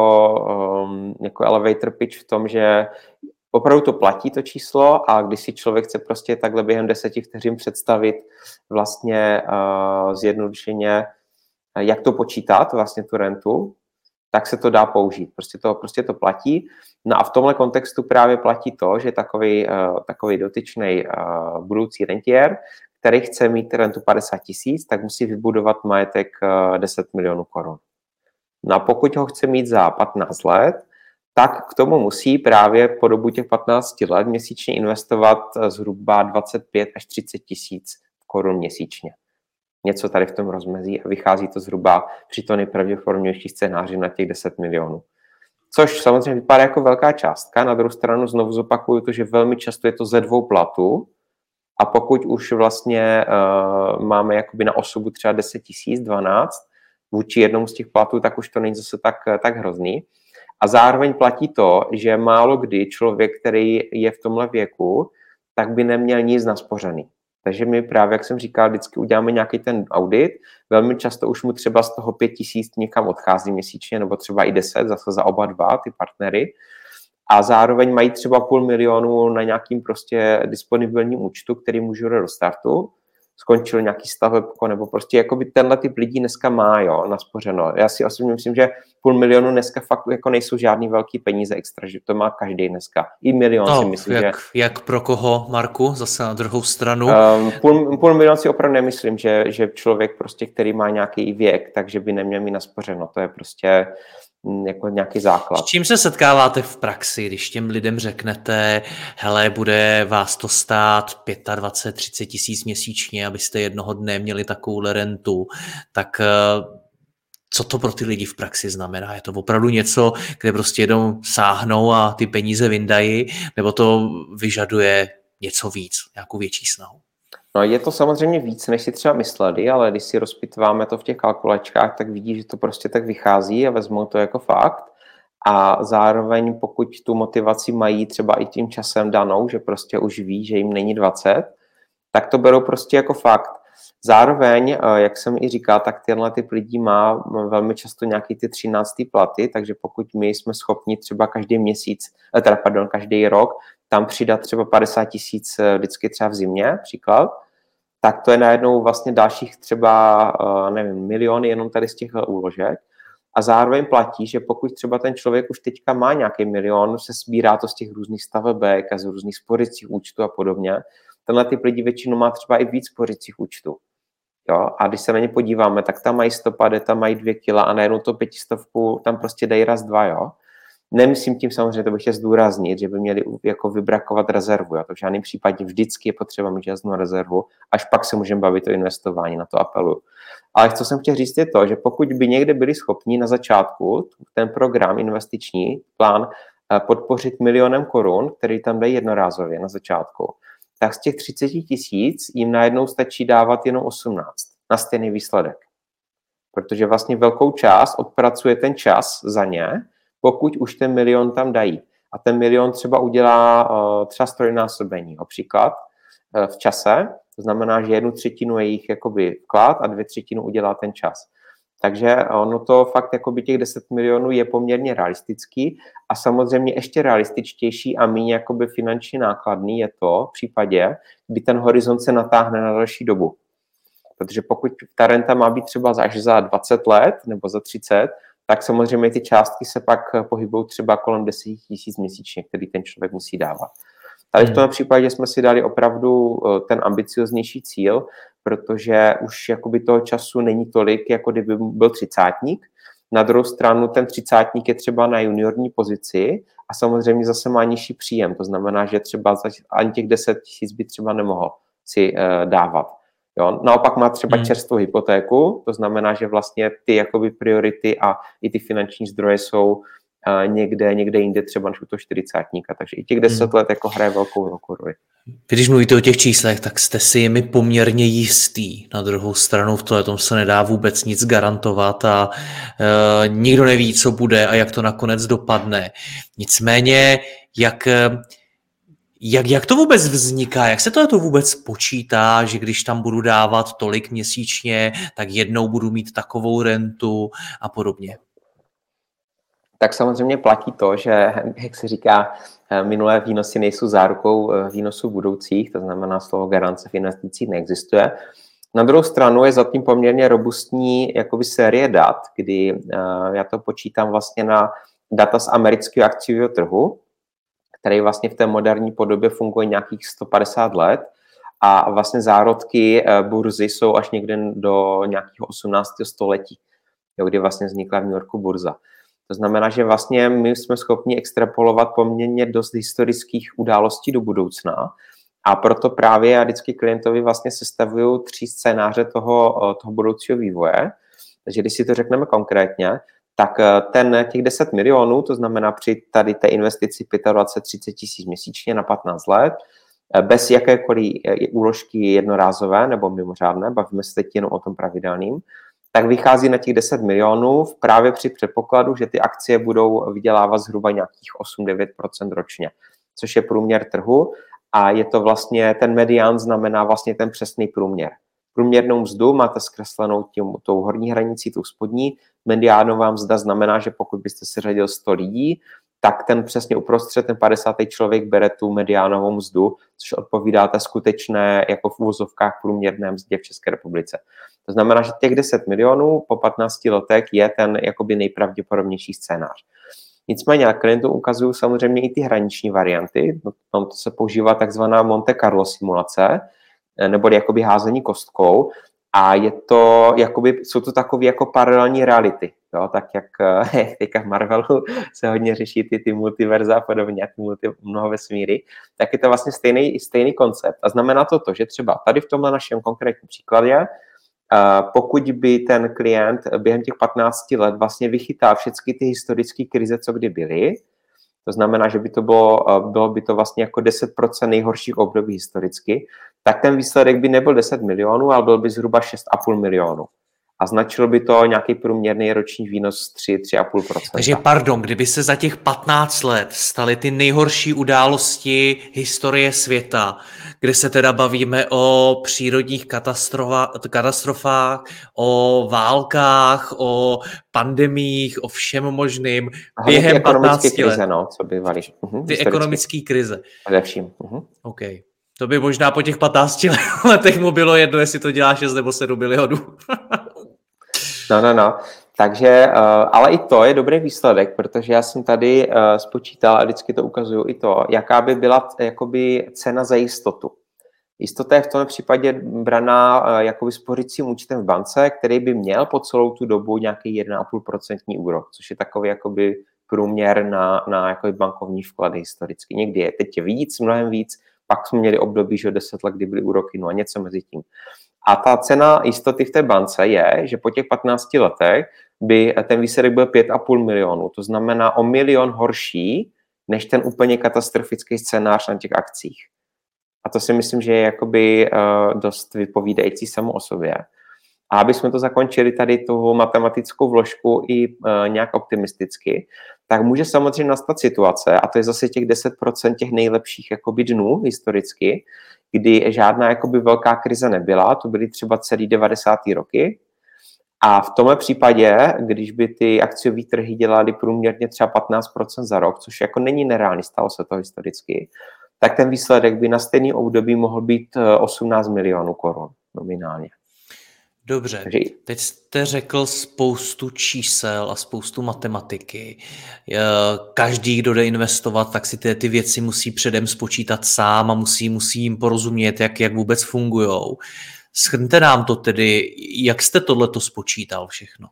jako elevator pitch v tom, že opravdu to platí to číslo a když si člověk chce prostě takhle během deseti vteřin představit vlastně uh, zjednodušeně, jak to počítat, vlastně tu rentu, tak se to dá použít. Prostě to, prostě to platí. No a v tomhle kontextu právě platí to, že takový, uh, takový dotyčnej uh, budoucí rentier, který chce mít rentu padesát tisíc, tak musí vybudovat majetek uh, deset milionů korun. No a pokud ho chce mít za patnáct let, tak k tomu musí právě po dobu těch patnácti let měsíčně investovat zhruba dvacet pět až třicet tisíc korun měsíčně. Něco tady v tom rozmezí a vychází to zhruba při to nejpravděpodobnější scénáři na těch deset milionů. Což samozřejmě vypadá jako velká částka, na druhou stranu znovu zopakuju to, že velmi často je to ze dvou platů a pokud už vlastně uh, máme jakoby na osobu třeba deset tisíc, dvanáct vůči jednomu z těch platů, tak už to není zase tak, tak hrozný. A zároveň platí to, že málo kdy člověk, který je v tomhle věku, tak by neměl nic naspořený. Takže my právě, jak jsem říkal, vždycky uděláme nějaký ten audit. Velmi často už mu třeba z toho pět tisíc někam odchází měsíčně, nebo třeba i deset, zase za oba dva, ty partnery. A zároveň mají třeba půl milionu na nějakým prostě disponibilním účtu, který můžu do startu. Skončil nějaký stavebko, nebo prostě jakoby tenhle typ lidí dneska má, jo, naspořeno. Já si osobně myslím, že půl milionu dneska fakt jako nejsou žádný velký peníze extra, že to má každý dneska. I milion no, si myslím, jak, že... Jak pro koho, Marku? Zase na druhou stranu. Um, půl, půl milion si opravdu nemyslím, že, že člověk prostě, který má nějaký věk, takže by neměl mít naspořeno. To je prostě... jako nějaký základ. S čím se setkáváte v praxi, když těm lidem řeknete, hele, bude vás to stát dvacet pět až třicet tisíc měsíčně, abyste jednoho dne měli takovou rentu, tak co to pro ty lidi v praxi znamená? Je to opravdu něco, kde prostě jenom sáhnou a ty peníze vyndají, nebo to vyžaduje něco víc, nějakou větší snahu? No, je to samozřejmě víc, než si třeba mysleli, ale když si rozpitváme to v těch kalkulačkách, tak vidí, že to prostě tak vychází a vezmou to jako fakt. A zároveň, pokud tu motivaci mají třeba i tím časem danou, že prostě už ví, že jim není dvacet, tak to berou prostě jako fakt. Zároveň, jak jsem i říkal, tak tenhle typ lidí má velmi často nějaký ty třináctý platy, takže pokud my jsme schopni třeba každý měsíc, teda pardon, každý rok, tam přidat třeba padesát tisíc vždycky třeba v zimě, příklad, tak to je najednou vlastně dalších třeba, nevím, miliony jenom tady z těchto úložek. A zároveň platí, že pokud třeba ten člověk už teďka má nějaký milion, se sbírá to z těch různých stavebek a z různých spořicích účtů a podobně, tenhle typ lidí většinou má třeba i víc spořicích účtů. Jo? A když se na ně podíváme, tak tam mají stopady, tam mají dvě kila a najednou to pětistovku tam prostě dají raz, dva, jo. Nemyslím tím samozřejmě, to bych chtěl zdůraznit, že by měli jako vybrakovat rezervu. Jo? To v žádném případě vždycky je potřeba mít jasnou rezervu, až pak se můžeme bavit o investování, na to apeluju. Ale co jsem chtěl říct je to, že pokud by někde byli schopni na začátku ten program investiční plán podpořit milionem korun, který tam dají jednorázově na začátku, tak z těch třicet tisíc jim najednou stačí dávat jenom osmnáct na stejný výsledek. Protože vlastně velkou část odpracuje ten čas za ně, pokud už ten milion tam dají. A ten milion třeba udělá uh, třeba strojnásobení, například uh, v čase, to znamená, že jednu třetinu je jich jakoby vklad a dvě třetinu udělá ten čas. Takže ono to fakt jakoby těch deset milionů je poměrně realistický a samozřejmě ještě realističtější a méně jakoby finančně nákladný je to v případě, kdy ten horizont se natáhne na další dobu. Protože pokud ta renta má být třeba až za dvacet let nebo za třicet, tak samozřejmě ty částky se pak pohybují třeba kolem deset tisíc měsíčně, který ten člověk musí dávat. Tady v tom případě jsme si dali opravdu ten ambicioznější cíl, protože už jakoby toho času není tolik, jako kdyby byl třicátník. Na druhou stranu ten třicátník je třeba na juniorní pozici a samozřejmě zase má nižší příjem. To znamená, že třeba ani těch deset tisíc by třeba nemohl si dávat. Jo? Naopak má třeba čerstvou hypotéku, to znamená, že vlastně ty jakoby priority a i ty finanční zdroje jsou někde, někde jinde třeba než u toho čtyřicátníka, takže i těch deset hmm. let jako hraje velkou, velkou roli. Když mluvíte o těch číslech, tak jste si jimi poměrně jistý. Na druhou stranu v tom se nedá vůbec nic garantovat a e, nikdo neví, co bude a jak to nakonec dopadne. Nicméně, jak... Jak, jak to vůbec vzniká? Jak se to vůbec počítá, že když tam budu dávat tolik měsíčně, tak jednou budu mít takovou rentu a podobně? Tak samozřejmě platí to, že, jak se říká, minulé výnosy nejsou zárukou výnosů budoucích, to znamená slovo garance v investicích neexistuje. Na druhou stranu je zatím poměrně robustní jakoby série dat, kdy já to počítám vlastně na data z amerického akciového trhu, který vlastně v té moderní podobě funguje nějakých sto padesát let a vlastně zárodky burzy jsou až někde do nějakého osmnáctého století, kdy vlastně vznikla v New Yorku burza. To znamená, že vlastně my jsme schopni extrapolovat poměrně dost historických událostí do budoucna a proto právě já vždycky klientovi vlastně sestavuju tři scénáře toho, toho budoucího vývoje. Takže když si to řekneme konkrétně, tak ten těch deset milionů, to znamená při tady té investici dvacet pět až třicet tisíc měsíčně na patnáct let, bez jakékoliv úložky jednorázové nebo mimořádné, bavíme se teď jenom o tom pravidelným, tak vychází na těch deset milionů právě při předpokladu, že ty akcie budou vydělávat zhruba nějakých osm až devět procent ročně, což je průměr trhu a je to vlastně, ten medián znamená vlastně ten přesný průměr. Průměrnou mzdu máte zkreslenou tím, tou horní hranicí, tou spodní. Mediánová mzda znamená, že pokud byste si řadil sto lidí, tak ten přesně uprostřed, ten padesátý člověk bere tu mediánovou mzdu, což odpovídá té skutečné, jako v úvozovkách, průměrné mzdě v České republice. To znamená, že těch deset milionů po patnácti letech je ten jakoby nejpravděpodobnější scénář. Nicméně na klientům ukazují samozřejmě i ty hraniční varianty. Tam to se používá takzvaná Monte Carlo simulace, nebo jakoby házení kostkou a je to, jakoby, jsou to takové jako paralelní reality, jo? Tak jak teďka v Marvelu se hodně řeší ty, ty multiverza a podobně, ty multi, mnoho vesmíry, tak je to vlastně stejný, stejný koncept a znamená to to, že třeba tady v tomhle našem konkrétním příkladě, pokud by ten klient během těch patnácti let vlastně vychytal všechny ty historické krize, co kdy byly, to znamená, že by to bylo, bylo by to vlastně jako deset procent nejhorších období historicky, tak ten výsledek by nebyl deset milionů, ale byl by zhruba šest a půl milionu. A značilo by to nějaký průměrný roční výnos tři až tři a půl procenta. Takže pardon, kdyby se za těch patnáct let staly ty nejhorší události historie světa, kde se teda bavíme o přírodních katastrofách, o válkách, o pandemiích, o všem možným během patnácti let. Krize, no, co bývaly. Uhum, ty ekonomické krize. Především. OK. To by možná po těch patnácti letech mu bylo jedno, jestli to dělá šest nebo sedm milionů. No, no, no. Takže, ale i to je dobrý výsledek, protože já jsem tady spočítal a vždycky to ukazuju i to, jaká by byla jakoby cena za jistotu. Jistota je v tomto případě braná jakoby spořícím účtem v bance, který by měl po celou tu dobu nějaký jedna a půl procenta úrok, což je takový jakoby průměr na, na jakoby bankovní vklady historicky. Někdy je teď je víc, mnohem víc, pak jsme měli období, že deset let, kdy byly úroky, no a něco mezi tím. A ta cena jistoty v té bance je, že po těch patnácti letech by ten výsledek byl pět a půl milionu. To znamená o milion horší, než ten úplně katastrofický scénář na těch akcích. A to si myslím, že je jakoby dost vypovídající samo o sobě. A aby jsme to zakončili tady tu matematickou vložku i nějak optimisticky, tak může samozřejmě nastat situace, a to je zase těch deset procent těch nejlepších jakoby dnů historicky, kdy žádná jakoby velká krize nebyla, to byly třeba celý devadesátý roky. A v tomhle případě, když by ty akciové trhy dělaly průměrně třeba patnáct procent za rok, což jako není nereálný, stalo se to historicky, tak ten výsledek by na stejný období mohl být osmnáct milionů korun nominálně. Dobře, teď jste řekl spoustu čísel a spoustu matematiky. Každý, kdo jde investovat, tak si ty, ty věci musí předem spočítat sám a musí, musí jim porozumět, jak, jak vůbec fungujou. Shrňte nám to tedy, jak jste tohleto spočítal všechno?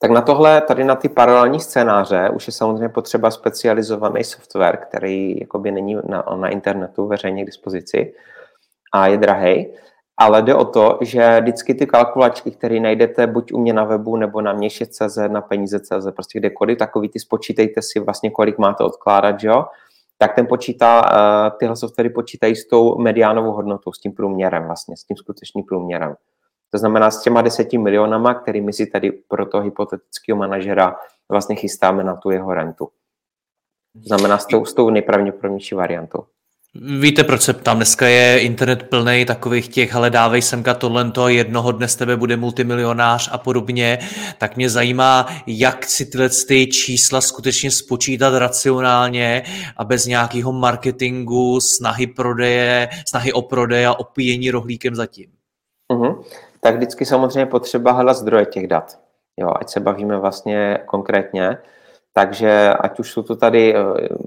Tak na tohle, tady na ty paralelní scénáře už je samozřejmě potřeba specializovaný software, který jakoby není na, na internetu veřejně k dispozici a je drahej. ale jde o to, že vždycky ty kalkulačky, které najdete buď u mě na webu, nebo na měsíc tečka cé zet, na peníze tečka cé zet, prostě kdekoliv, takový ty spočítejte si vlastně, kolik máte odkládat, že jo? Tak ten počítá, tyhle softwary počítají s tou mediánovou hodnotou, s tím průměrem vlastně, s tím skutečným průměrem. To znamená s těma deseti milionama, který my si tady pro toho hypotetického manažera vlastně chystáme na tu jeho rentu. To znamená s tou, s tou nejpravděpodobnější variantou. Víte, proč se ptám? Dneska je internet plnej takových těch, hele, dávej semka tohle, jednoho dne z tebe bude multimilionář a podobně, tak mě zajímá, jak si tyhle ty čísla skutečně spočítat racionálně a bez nějakého marketingu, snahy prodeje, snahy o prodej a opíjení rohlíkem zatím. Uhum. Tak vždycky samozřejmě potřeba hledat zdroje těch dat, jo, ať se bavíme vlastně konkrétně. Takže ať už jsou to tady,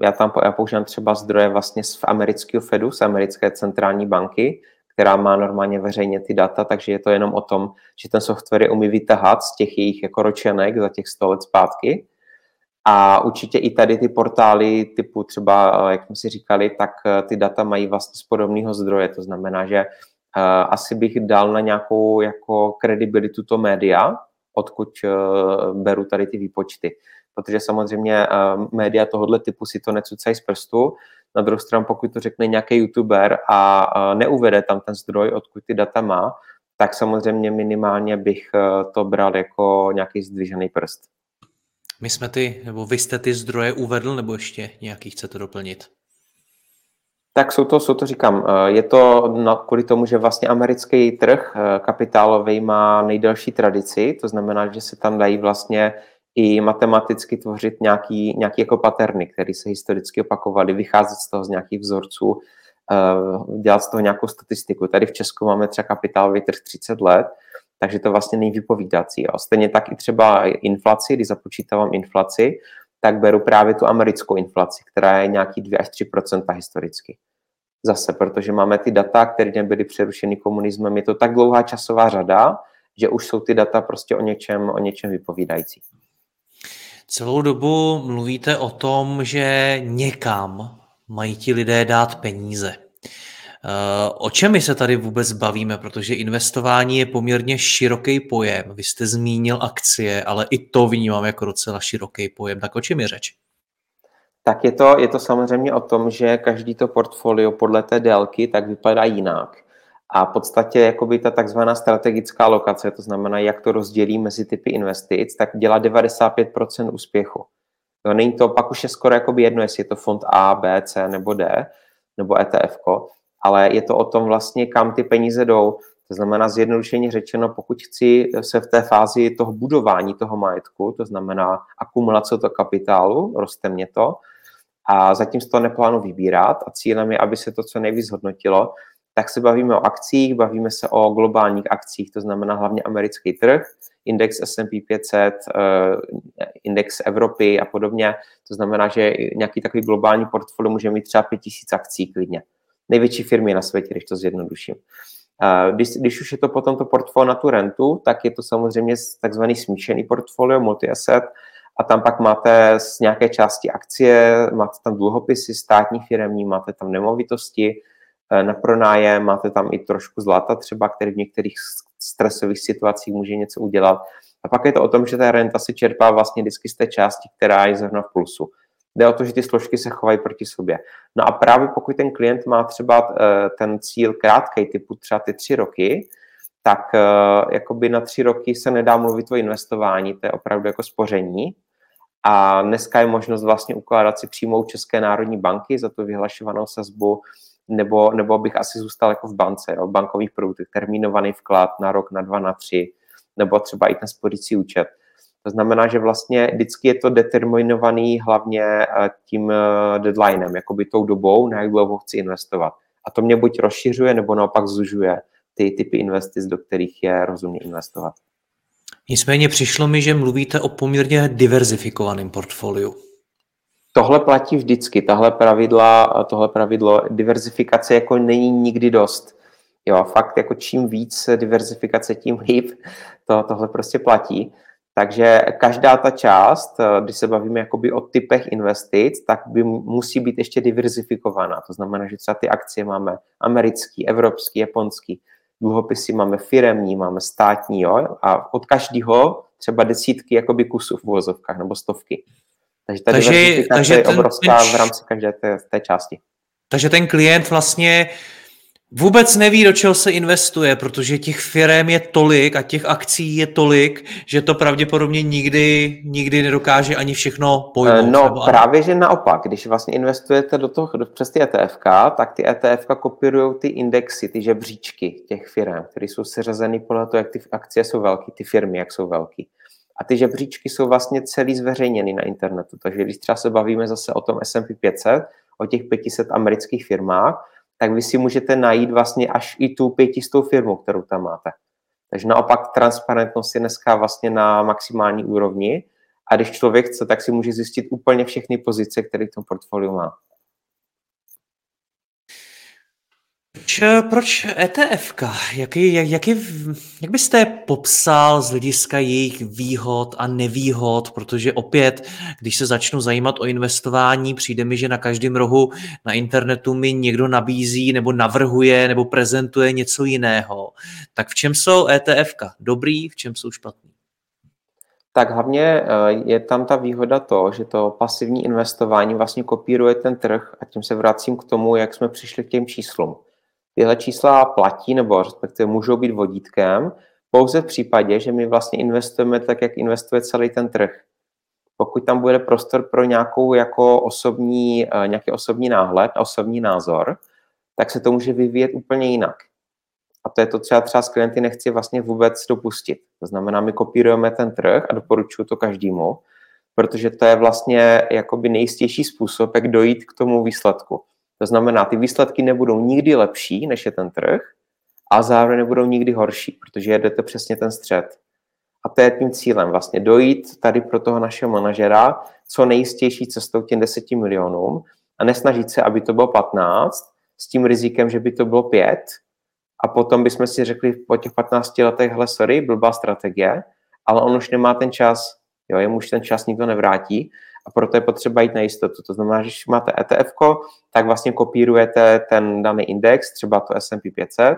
já tam já používám třeba zdroje vlastně z amerického Fedu, z americké centrální banky, která má normálně veřejně ty data, takže je to jenom o tom, že ten software je umí vytahat z těch jejich jako ročenek za těch sto let zpátky. A určitě i tady ty portály typu třeba, jak jsme si říkali, tak ty data mají vlastně z podobného zdroje, to znamená, že uh, asi bych dal na nějakou jako kredibilitu to média, odkud uh, beru tady ty výpočty. Protože samozřejmě uh, média tohohle typu si to necucají z prstu. Na druhou stranu, pokud to řekne nějaký youtuber a uh, neuvede tam ten zdroj, odkud ty data má, tak samozřejmě minimálně bych uh, to bral jako nějaký zdvižený prst. My jsme ty, nebo vy jste ty zdroje uvedl, nebo ještě nějaký chcete doplnit? Tak jsou to, jsou to říkám, je to no, kvůli tomu, že vlastně americký trh kapitálový má nejdelší tradici, to znamená, že se tam dají vlastně i matematicky tvořit nějaký, nějaký jako paterny, které se historicky opakovaly, vycházet z toho z nějakých vzorců, dělat z toho nějakou statistiku. Tady v Česku máme třeba kapitálový trh třicet let, takže to vlastně není vypovídací. Jo. Stejně tak i třeba inflaci, když započítávám inflaci, tak beru právě tu americkou inflaci, která je nějaký dva až tři procenta historicky. Zase, protože máme ty data, které byly přerušeny komunismem, je to tak dlouhá časová řada, že už jsou ty data prostě o něčem, o něčem vypovídající. Celou dobu mluvíte o tom, že někam mají ti lidé dát peníze. O čem my se tady vůbec bavíme? Protože investování je poměrně široký pojem. Vy jste zmínil akcie, ale i to vnímám jako docela široký pojem. Tak o čem je řeč? Tak je to, je to samozřejmě o tom, že každý to portfolio podle té délky tak vypadá jinak. A v podstatě jakoby ta takzvaná strategická alokace, to znamená, jak to rozdělí mezi typy investic, tak dělá devadesát pět procent úspěchu. Jo, není to, pak už je skoro jakoby jedno, jestli je to fond A, B, C nebo D, nebo é té efko, ale je to o tom vlastně, kam ty peníze jdou. To znamená zjednodušeně řečeno, pokud chci se v té fázi toho budování toho majetku, to znamená akumulace toho kapitálu, roste mě to, a zatím se to neplánu vybírat a cílem je, aby se to co nejvíc hodnotilo, tak se bavíme o akcích, bavíme se o globálních akcích, to znamená hlavně americký trh, index es end pí pět set, index Evropy a podobně. To znamená, že nějaký takový globální portfolio může mít třeba pět tisíc akcí klidně. Největší firmy na světě, když to zjednoduším. Když, když už je to potom to portfolio na tu rentu, tak je to samozřejmě takzvaný smíšený portfolio, multi-asset, a tam pak máte z nějaké části akcie, máte tam dluhopisy státní firemní, máte tam nemovitosti na pronájem, máte tam i trošku zlata třeba, který v některých stresových situacích může něco udělat. A pak je to o tom, že ta renta se čerpá vlastně vždycky z té části, která je zrovna v plusu. Jde o to, že ty složky se chovají proti sobě. No a právě pokud ten klient má třeba ten cíl krátkej, typu třeba ty tři roky, tak jakoby na tři roky se nedá mluvit o investování, to je opravdu jako spoření. A dneska je možnost vlastně ukládat si přímou České národní banky za tu vyhlašovanou sazbu, nebo, nebo bych asi zůstal jako v bance, jo, bankovních produktech, termínovaný vklad na rok, na dva, na tři, nebo třeba i ten spořící účet. To znamená, že vlastně vždycky je to determinovaný hlavně tím deadlinem, jakoby tou dobou, na jak dlouho chci investovat. A to mě buď rozšiřuje, nebo naopak zužuje ty typy investic, do kterých je rozumně investovat. Nicméně přišlo mi, že mluvíte o poměrně diverzifikovaném portfoliu. Tohle platí vždycky, tahle pravidla, tohle pravidlo diverzifikace jako není nikdy dost. Jo, fakt jako čím víc diverzifikace, tím líp, to, tohle prostě platí. Takže každá ta část, když se bavíme jakoby o typech investic, tak by musí být ještě diverzifikovaná. To znamená, že třeba ty akcie máme americký, evropský, japonský. dluhopisy máme firemní, máme státní, jo, a od každého třeba desítky jakoby kusů v uvozovkách nebo stovky. Takže ta diversifikace je obrovská ten, v rámci každé té, té části. Takže ten klient vlastně vůbec neví, do čeho se investuje, protože těch firem je tolik a těch akcí je tolik, že to pravděpodobně nikdy, nikdy nedokáže ani všechno pojmout. No právě, ano. Že naopak, když vlastně investujete do toho přes ty ETFka, tak ty ETFka kopírujou ty indexy, ty žebříčky těch firem, které jsou seřazeny podle toho, jak ty akcie jsou velký, ty firmy, jak jsou velký. A ty žebříčky jsou vlastně celý zveřejněny na internetu. Takže když třeba se bavíme zase o tom S and P pět set, o těch pěti stech amerických firmách, tak vy si můžete najít vlastně až i tu pětistou firmu, kterou tam máte. Takže naopak transparentnost je dneska vlastně na maximální úrovni a když člověk chce, tak si může zjistit úplně všechny pozice, které v tom portfoliu má. Proč, proč ETFka? Jaký, jak, jaký, jak byste popsal z hlediska jejich výhod a nevýhod? Protože opět, když se začnu zajímat o investování, přijde mi, že na každém rohu na internetu mi někdo nabízí nebo navrhuje nebo prezentuje něco jiného. Tak v čem jsou ETFka dobrý, v čem jsou špatný? Tak hlavně je tam ta výhoda to, že to pasivní investování vlastně kopíruje ten trh a tím se vracím k tomu, jak jsme přišli k těm číslům. Tyhle čísla platí nebo respektive můžou být vodítkem pouze v případě, že my vlastně investujeme tak, jak investuje celý ten trh. Pokud tam bude prostor pro nějakou jako osobní, nějaký osobní náhled a osobní názor, tak se to může vyvíjet úplně jinak. A to je to, co já třeba s klienty nechci vlastně vůbec dopustit. To znamená, my kopírujeme ten trh a doporučuji to každému, protože to je vlastně jakoby nejistější způsob, jak dojít k tomu výsledku. To znamená, ty výsledky nebudou nikdy lepší, než je ten trh, a zároveň nebudou nikdy horší, protože jedete přesně ten střed. A to je tím cílem vlastně dojít tady pro toho našeho manažera co nejistější cestou těm deseti milionům a nesnažit se, aby to bylo patnáct, s tím rizikem, že by to bylo pět, a potom bychom si řekli po těch patnácti letech, hele, sorry, blbá strategie, ale on už nemá ten čas, jo, jemu už ten čas nikdo nevrátí, a proto je potřeba jít na jistotu. To znamená, že když máte ETFko, tak vlastně kopírujete ten daný index, třeba to S and P pět set,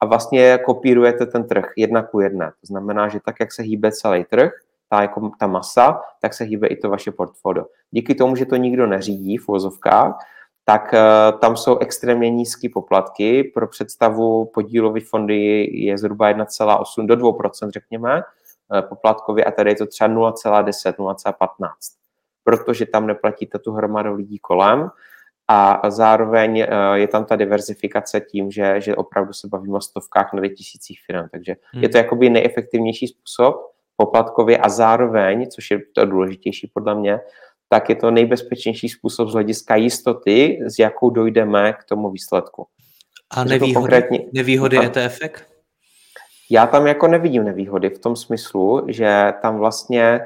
a vlastně kopírujete ten trh jedna ku jedné. To znamená, že tak, jak se hýbe celý trh, ta, jako ta masa, tak se hýbe i to vaše portfolio. Díky tomu, že to nikdo neřídí v uvozovkách, tak uh, tam jsou extrémně nízké poplatky. Pro představu podílové fondy je zhruba jedna celá osm do dvě procenta, řekněme, poplatkově, a tady je to třeba nula celá deset, nula celá patnáct. Protože tam neplatíte tu hromadu lidí kolem a zároveň je tam ta diverzifikace tím, že, že opravdu se bavíme o stovkách nebo tisících firm. Takže hmm. je to jakoby nejefektivnější způsob poplatkově a zároveň, což je to důležitější podle mě, tak je to nejbezpečnější způsob z hlediska jistoty, s jakou dojdeme k tomu výsledku. A nevýhody, konkrétně, nevýhody ETFek? Já tam jako nevidím nevýhody v tom smyslu, že tam vlastně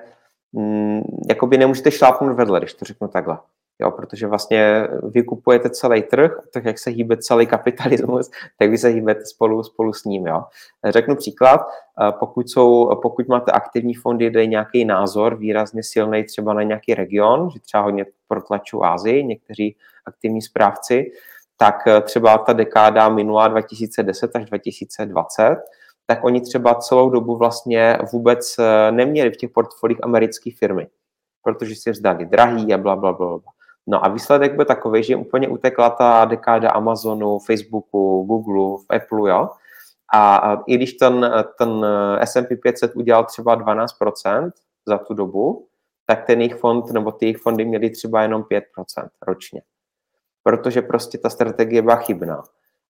Mm, jakoby nemůžete šlápnout vedle, když to řeknu takhle. Jo, protože vlastně vy kupujete celý trh, tak jak se hýbe celý kapitalismus, tak vy se hýbete spolu, spolu s ním. Jo. Řeknu příklad, pokud, jsou, pokud máte aktivní fondy, kde je nějaký názor výrazně silný třeba na nějaký region, že třeba hodně protlačují Asii, někteří aktivní správci, tak třeba ta dekáda minulá dva tisíce deset až dva tisíce dvacet, tak oni třeba celou dobu vlastně vůbec neměli v těch portfolích americké firmy, protože si vzdali drahý a bla, bla, bla. No a výsledek byl takový, že úplně utekla ta dekáda Amazonu, Facebooku, Googleu, Appleu, jo. A i když ten, ten S and P pět set udělal třeba dvanáct procent za tu dobu, tak ten jejich fond, nebo ty jejich fondy měly třeba jenom pět procent ročně. Protože prostě ta strategie byla chybná.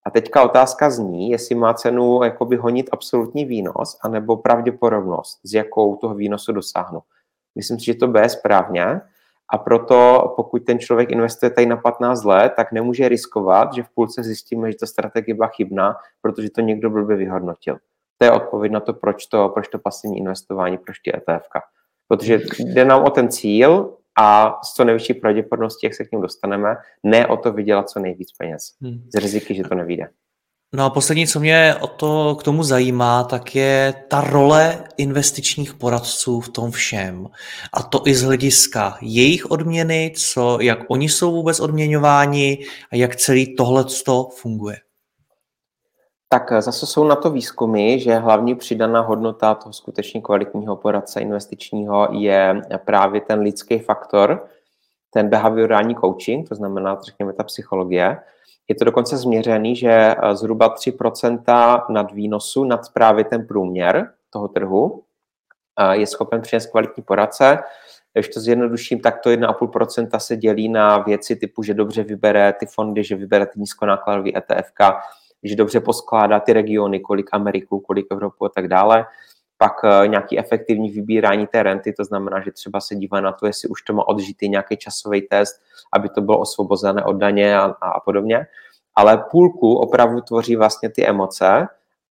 A teďka otázka zní, jestli má cenu jakoby honit absolutní výnos, anebo pravděpodobnost, s jakou toho výnosu dosáhnu. Myslím si, že to B je správně a proto pokud ten člověk investuje tady na patnáct let, tak nemůže riskovat, že v půlce zjistíme, že ta strategie byla chybná, protože to někdo blbě vyhodnotil. To je odpověď na to, proč to, proč to pasivní investování, proč ty ETFka. Protože jde nám o ten cíl a s co nejvyšší pravděpodobností, jak se k němu dostaneme, ne o to vydělat co nejvíc peněz. Z riziky, že to nevyjde. No a poslední, co mě o to k tomu zajímá, tak je ta role investičních poradců v tom všem. A to i z hlediska jejich odměny, co, jak oni jsou vůbec odměňováni a jak celý tohleto funguje. Tak zase jsou na to výzkumy, že hlavní přidaná hodnota toho skutečně kvalitního poradce investičního je právě ten lidský faktor, ten behaviorální coaching, to znamená, řekněme, ta psychologie. Je to dokonce změřený, že zhruba tři procenta nad výnosu, nad právě ten průměr toho trhu, je schopen přinést kvalitní poradce. Když to zjednoduším, tak to jedna celá pět procenta se dělí na věci typu, že dobře vybere ty fondy, že vybere ty nízkonákladový ETFka, že dobře poskládá ty regiony, kolik Ameriku, kolik Evropu a tak dále. Pak nějaký efektivní vybírání té renty, to znamená, že třeba se dívá na to, jestli už to má odžitý nějaký časový test, aby to bylo osvobozené od daně a, a podobně. Ale půlku opravdu tvoří vlastně ty emoce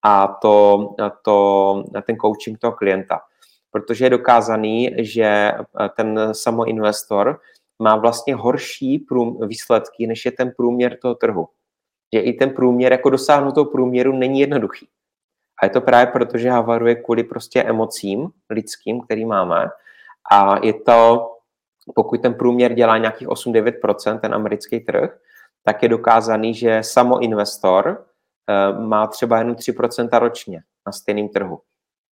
a to, to, ten coaching toho klienta. Protože je dokázaný, že ten samoinvestor má vlastně horší výsledky, než je ten průměr toho trhu. Že i ten průměr, jako dosáhnout toho průměru, není jednoduchý. A je to právě proto, že havaruje kvůli prostě emocím lidským, který máme. A je to, pokud ten průměr dělá nějakých osm až devět procent, ten americký trh, tak je dokázaný, že samoinvestor má třeba jenom tři procenta ročně na stejném trhu.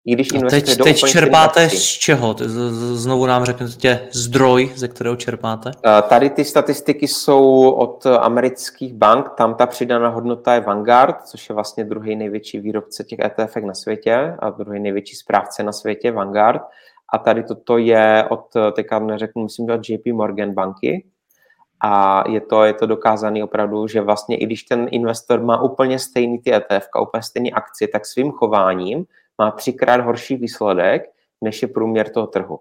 I když teď, do teď čerpáte z čeho? Znovu nám řekněte zdroj, ze kterého čerpáte? Tady ty statistiky jsou od amerických bank, tam ta přidaná hodnota je Vanguard, což je vlastně druhý největší výrobce těch E T F na světě a druhý největší správce na světě, Vanguard. A tady toto je od, teďka neřeknu, myslím, že od J P Morgan banky. A je to, je to dokázané opravdu, že vlastně i když ten investor má úplně stejný ty ETFka, úplně stejný akcie, tak svým chováním má třikrát horší výsledek, než je průměr toho trhu.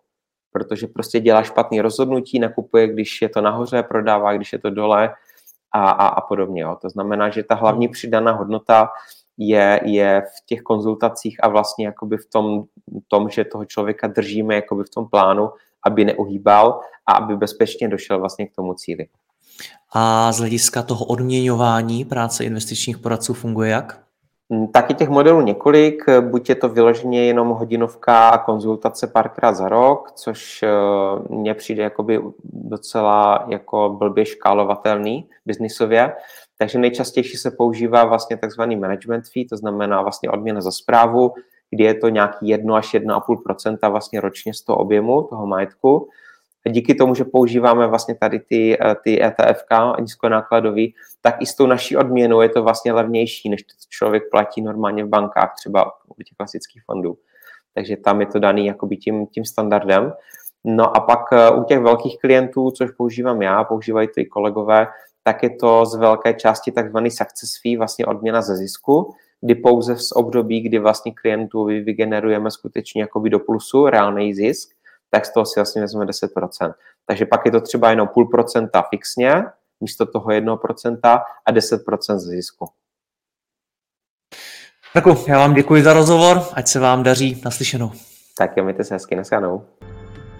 Protože prostě dělá špatný rozhodnutí, nakupuje, když je to nahoře, prodává, když je to dole a, a, a podobně. Jo. To znamená, že ta hlavní přidaná hodnota je, je v těch konzultacích a vlastně jakoby v tom, tom, že toho člověka držíme jakoby v tom plánu, aby neuhýbal a aby bezpečně došel vlastně k tomu cíli. A z hlediska toho odměňování práce investičních poradců funguje jak? Taky těch modelů několik, buď je to vyloženě jenom hodinovka a konzultace párkrát za rok, což mně přijde jakoby docela jako blbě škálovatelný biznisově, takže nejčastější se používá vlastně takzvaný management fee, to znamená vlastně odměna za správu, kdy je to nějaký jedna až jedna celá pět procenta vlastně ročně z toho objemu, toho majetku. Díky tomu, že používáme vlastně tady ty, ty ETFka nízkonákladový, tak i s tou naší odměnou je to vlastně levnější, než to člověk platí normálně v bankách, třeba u těch klasických fondů. Takže tam je to daný jakoby tím, tím standardem. No a pak u těch velkých klientů, což používám já, používají to i kolegové, tak je to z velké části takzvaný success fee, vlastně odměna ze zisku, kdy pouze z období, kdy vlastně klientů vygenerujeme skutečně jakoby do plusu, reálný zisk, tak z toho si vlastně vezme deset procent. Takže pak je to třeba jenom půl procenta fixně, místo toho jednoho procenta a deset procent z zisku. Marku, já vám děkuji za rozhovor, ať se vám daří, naslyšenou. Tak jo, mějte se hezky, naslyšenou.